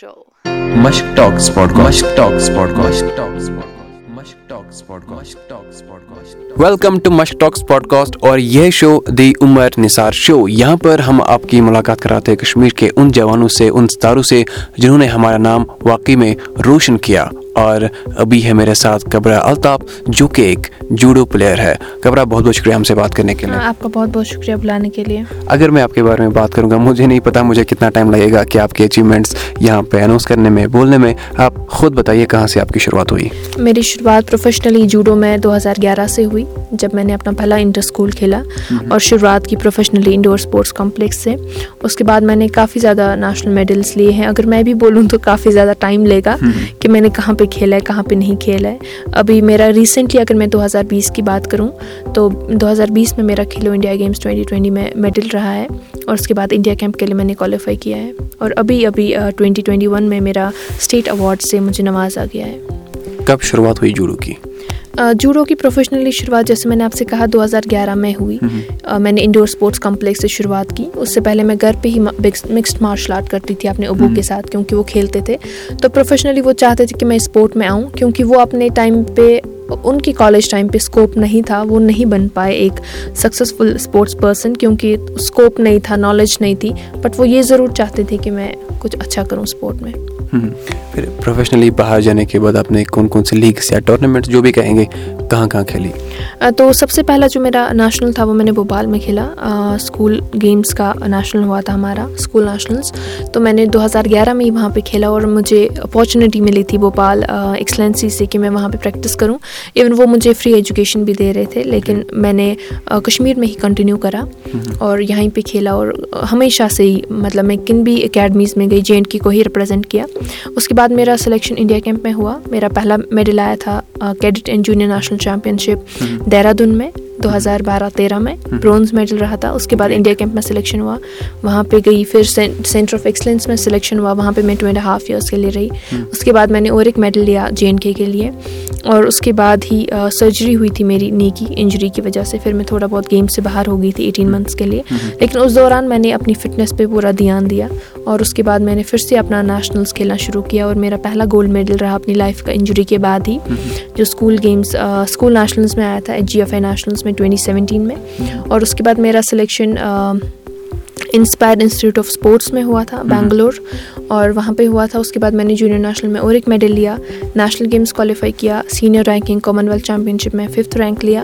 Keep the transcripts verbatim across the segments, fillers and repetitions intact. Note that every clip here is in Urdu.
Show Mashq talks podcast talks podcast talks Mashq talks podcast talks podcast welcome to Mashq talks podcast اور یہ شو دی عمر نثار شو. یہاں پر ہم آپ کی ملاقات کراتے ہیں کشمیر کے ان جوانوں سے, ان ستاروں سے جنہوں نے ہمارا نام واقعی میں روشن کیا. اور ابھی ہے میرے ساتھ کبرا الطاف جو کہ ایک جوڈو پلیئر ہے. کبرا, بہت بہت شکریہ ہم سے بات کرنے کے لیے. آپ کا بہت بہت شکریہ بلانے کے لیے. اگر میں آپ کے بارے میں بات کروں گا, مجھے نہیں پتا مجھے کتنا ٹائم لگے گا کہ آپ کے اچیومنٹس یہاں پہ اناؤنس کرنے میں, بولنے میں. آپ خود بتائیے کہاں سے آپ کی شروعات ہوئی؟ میری شروعات پروفیشنلی جوڈو میں دو ہزار گیارہ سے ہوئی, جب میں نے اپنا پہلا انٹر اسکول کھیلا اور شروعات کی پروفیشنلی انڈور اسپورٹس کمپلیکس سے. اس کے بعد میں نے کافی زیادہ نیشنل میڈلس لیے ہیں. اگر میں بھی بولوں تو کافی زیادہ ٹائم لے گا کہ میں نے کہاں پہ کھیلا ہے, کہاں پہ نہیں کھیلا ہے. ابھی میرا ریسنٹلی اگر میں دو ہزار بیس کی بات کروں تو دو ہزار بیس میں میرا Khelo India games twenty twenty میں میڈل رہا ہے, اور اس کے بعد انڈیا کیمپ کے لیے میں نے کوالیفائی کیا ہے. اور ابھی ابھی ٹوئنٹی ٹوئنٹی ون میں میرا اسٹیٹ ایوارڈ سے مجھے نوازا گیا ہے. کب شروعات ہوئی جوڈو کی؟ جوڈو کی پروفیشنلی شروعات جیسے میں نے آپ سے کہا دو ہزار گیارہ میں ہوئی. میں نے انڈور اسپورٹس کمپلیکس سے شروعات کی. اس سے پہلے میں گھر پہ ہی مکسڈ مارشل آرٹ کرتی تھی اپنے ابو کے ساتھ, کیونکہ وہ کھیلتے تھے. تو پروفیشنلی وہ چاہتے تھے کہ میں اسپورٹ میں آؤں, کیونکہ وہ اپنے ٹائم پہ, ان کی کالج ٹائم پہ اسکوپ نہیں تھا, وہ نہیں بن پائے ایک سکسیزفل اسپورٹس پرسن, کیونکہ اسکوپ نہیں تھا, نالج نہیں تھی. بٹ وہ یہ ضرور چاہتے تھے کہ میں کچھ اچھا کروں اسپورٹ میں. پھر پروفیشنلی باہر جانے کے بعد آپ نے کون کون سے لیگس یا ٹورنامنٹ جو بھی کہیں گے کہاں کہاں کھیلی؟ تو سب سے پہلا جو میرا نیشنل تھا وہ میں نے بھوپال میں کھیلا. اسکول گیمز کا نیشنل ہوا تھا ہمارا, اسکول نیشنلز. تو میں نے دو ہزار گیارہ میں ہی وہاں پہ کھیلا, اور مجھے اپارچونیٹی ملی تھی بھوپال ایکسلنسی سے کہ میں وہاں پہ پریکٹس کروں. ایون وہ مجھے فری ایجوکیشن بھی دے رہے تھے, لیکن میں نے کشمیر میں ہی کنٹینیو کرا اور یہیں پہ کھیلا. اور ہمیشہ سے ہی مطلب میں کن بھی اکیڈمیز میں گئی, جے اینڈ کے کو ہی ریپرزینٹ کیا. اس کے بعد میرا سلیکشن انڈیا کیمپ میں ہوا. میرا پہلا میڈل آیا تھا cadet and junior national championship Dehradun میں دو ہزار بارہ تیرہ میں. برونز میڈل رہا تھا. اس کے بعد انڈیا کیمپ میں سلیکشن ہوا, وہاں پہ گئی. پھر سینٹر آف ایکسلنس میں سلیکشن ہوا, وہاں پہ میں ٹو اینڈ ہاف ایئرس کے لیے رہی. اس کے بعد میں نے اور ایک میڈل لیا جے اینڈ کے کے لیے. اور اس کے بعد ہی سرجری ہوئی تھی میری نی کی انجری کی وجہ سے. پھر میں تھوڑا بہت گیم سے باہر ہو گئی تھی ایٹین منتھس کے لیے, لیکن اس دوران میں نے اپنی فٹنس پہ پورا دھیان دیا. اور اس کے بعد میں نے پھر سے اپنا نیشنلس کھیلنا شروع کیا, اور میرا پہلا گولڈ میڈل رہا اپنی لائف کا انجری کے بعد ہی, جو اسکول گیمس اسکول نیشنلس میں آیا تھا, جی ایف اے نیشنلس میں ٹوئنٹی سیونٹین میں. اور اس کے بعد میرا selection inspired institute of sports میں ہوا تھا بنگلور, اور وہاں پہ ہوا تھا. اس کے بعد میں نے جونیئر نیشنل میں اور ایک میڈل لیا, نیشنل گیمس کوالیفائی کیا, senior ranking common wealth championship میں ففتھ رینک لیا.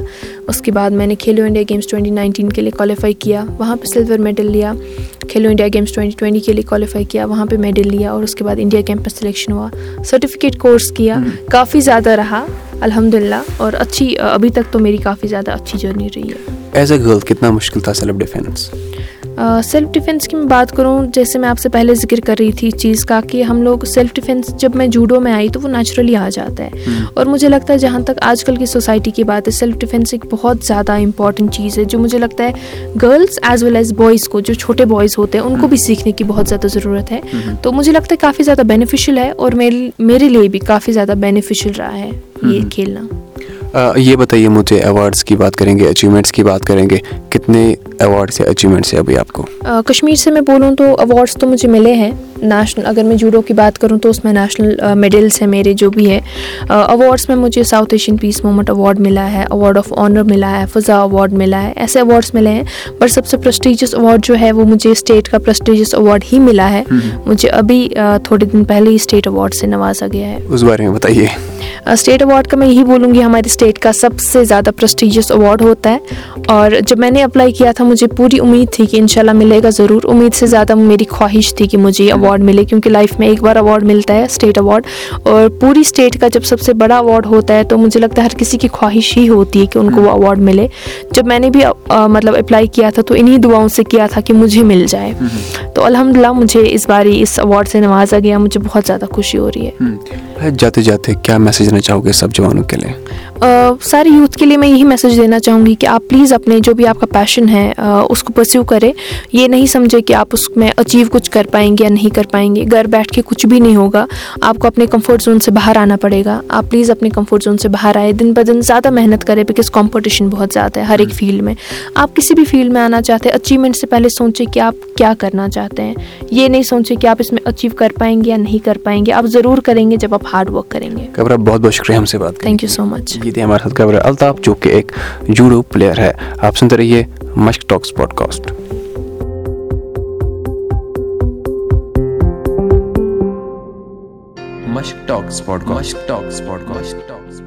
اس کے بعد میں نے کھیلو انڈیا گیمس ٹوئنٹی نائنٹین کے لیے کوالیفائی کیا, وہاں پہ سلور میڈل لیا. کھیلو انڈیا گیمس ٹوئنٹی ٹوئنٹی کے لیے کوالیفائی کیا, وہاں پہ میڈل لیا. اور اس کے بعد انڈیا کیمپ میں سلیکشن ہوا, سرٹیفکیٹ کورس کیا, کافی زیادہ رہا الحمدللہ. اور اچھی ابھی تک تو میری کافی زیادہ اچھی جرنی رہی ہے. ایز اے گرل کتنا مشکل تھا سیلف ڈیفینس؟ سیلف ڈیفینس کی میں بات کروں, جیسے میں آپ سے پہلے ذکر کر رہی تھی چیز کا کہ ہم لوگ سیلف ڈیفینس جب میں جوڈو میں آئی تو وہ نیچرلی آ جاتا ہے. اور مجھے لگتا ہے جہاں تک آج کل کی سوسائٹی کی بات ہے, سیلف ڈیفینس ایک بہت زیادہ امپورٹنٹ چیز ہے, جو مجھے لگتا ہے girls as well as boys کو, جو چھوٹے بوائز ہوتے ہیں ان کو بھی سیکھنے کی بہت زیادہ ضرورت ہے. تو مجھے لگتا ہے کافی زیادہ بینیفیشیل ہے, اور میرے میرے لیے بھی کافی زیادہ بینیفیشیل رہا ہے یہ کھیلنا. یہ بتائیے مجھے, ایوارڈس کی بات کریں گے, اچیومنٹس کی بات کریں گے, کتنے ایوارڈس یا اچیومنٹس ہیں ابھی آپ کو؟ کشمیر سے میں بولوں تو ایوارڈس تو مجھے ملے ہیں. نیشنل اگر میں جوڈو کی بات کروں تو اس میں نیشنل میڈلس ہیں میرے جو بھی ہے. ایوارڈس میں مجھے South Asian peace movement award ملا ہے, ایوارڈ آف آنر ملا ہے, فضا ایوارڈ ملا ہے, ایسے ایوارڈس ملے ہیں. پر سب سے پرسٹیجیس ایوارڈ جو ہے وہ مجھے اسٹیٹ کا پرسٹیجیس ایوارڈ ہی ملا ہے. مجھے ابھی تھوڑے دن پہلے ہی اسٹیٹ ایوارڈ سے نوازا گیا ہے. اس بارے میں بتائیے. اسٹیٹ ایوارڈ کا میں یہی بولوں گی ہمارے اسٹیٹ کا سب سے زیادہ پرسٹیجیس ایوارڈ ہوتا ہے. اور جب میں نے اپلائی کیا تھا مجھے پوری امید تھی کہ انشاءاللہ ملے گا ضرور. امید سے زیادہ میری خواہش تھی کہ مجھے ایوارڈ ملے, کیونکہ لائف میں ایک بار ایوارڈ ملتا ہے اسٹیٹ ایوارڈ, اور پوری اسٹیٹ کا جب سب سے بڑا ایوارڈ ہوتا ہے تو مجھے لگتا ہے ہر کسی کی خواہش ہی ہوتی ہے کہ ان کو وہ ایوارڈ ملے. جب میں نے بھی مطلب اپلائی کیا تھا تو انہی دعاؤں سے کیا تھا کہ مجھے مل جائے. تو الحمدللہ مجھے اس بار اس ایوارڈ سے نوازا گیا. مجھے بہت زیادہ خوشی ہو رہی ہے. جاتے جاتے کیا میسج دینا چاہو گے سب جوانوں کے لیے؟ uh, سارے یوتھ کے لیے میں یہی میسج دینا چاہوں گی کہ آپ پلیز اپنے جو بھی آپ کا پیشن ہے uh, اس کو پرسیو کریں. یہ نہیں سمجھے کہ آپ اس میں اچیو کچھ کر پائیں گے یا نہیں کر پائیں گے. گھر بیٹھ کے کچھ بھی نہیں ہوگا, آپ کو اپنے کمفرٹ زون سے باہر آنا پڑے گا. آپ پلیز اپنے کمفرٹ زون سے باہر آئے, دن بہ دن زیادہ محنت کریں بیکاز کمپٹیشن بہت زیادہ ہے ہر ایک فیلڈ میں. آپ کسی بھی فیلڈ میں آنا چاہتے ہیں, اچیومنٹ سے پہلے سوچیں کہ آپ کیا کرنا چاہتے ہیں. یہ نہیں سوچیں کہ آپ اس میں اچیو کر پائیں گے یا نہیں کر پائیں گے, آپ ضرور کریں گے جب آپ ہارڈ ورک کریں گے. کبرا بہت بہت شکریہ ہم سے بات. Thank you so much. یہ تھی ہمارے ساتھ کبرا الطاف جو کہ ایک جوڈو پلیئر ہے. آپ سنتے رہیے Mashq talks podcast. Mashq talks pod cost.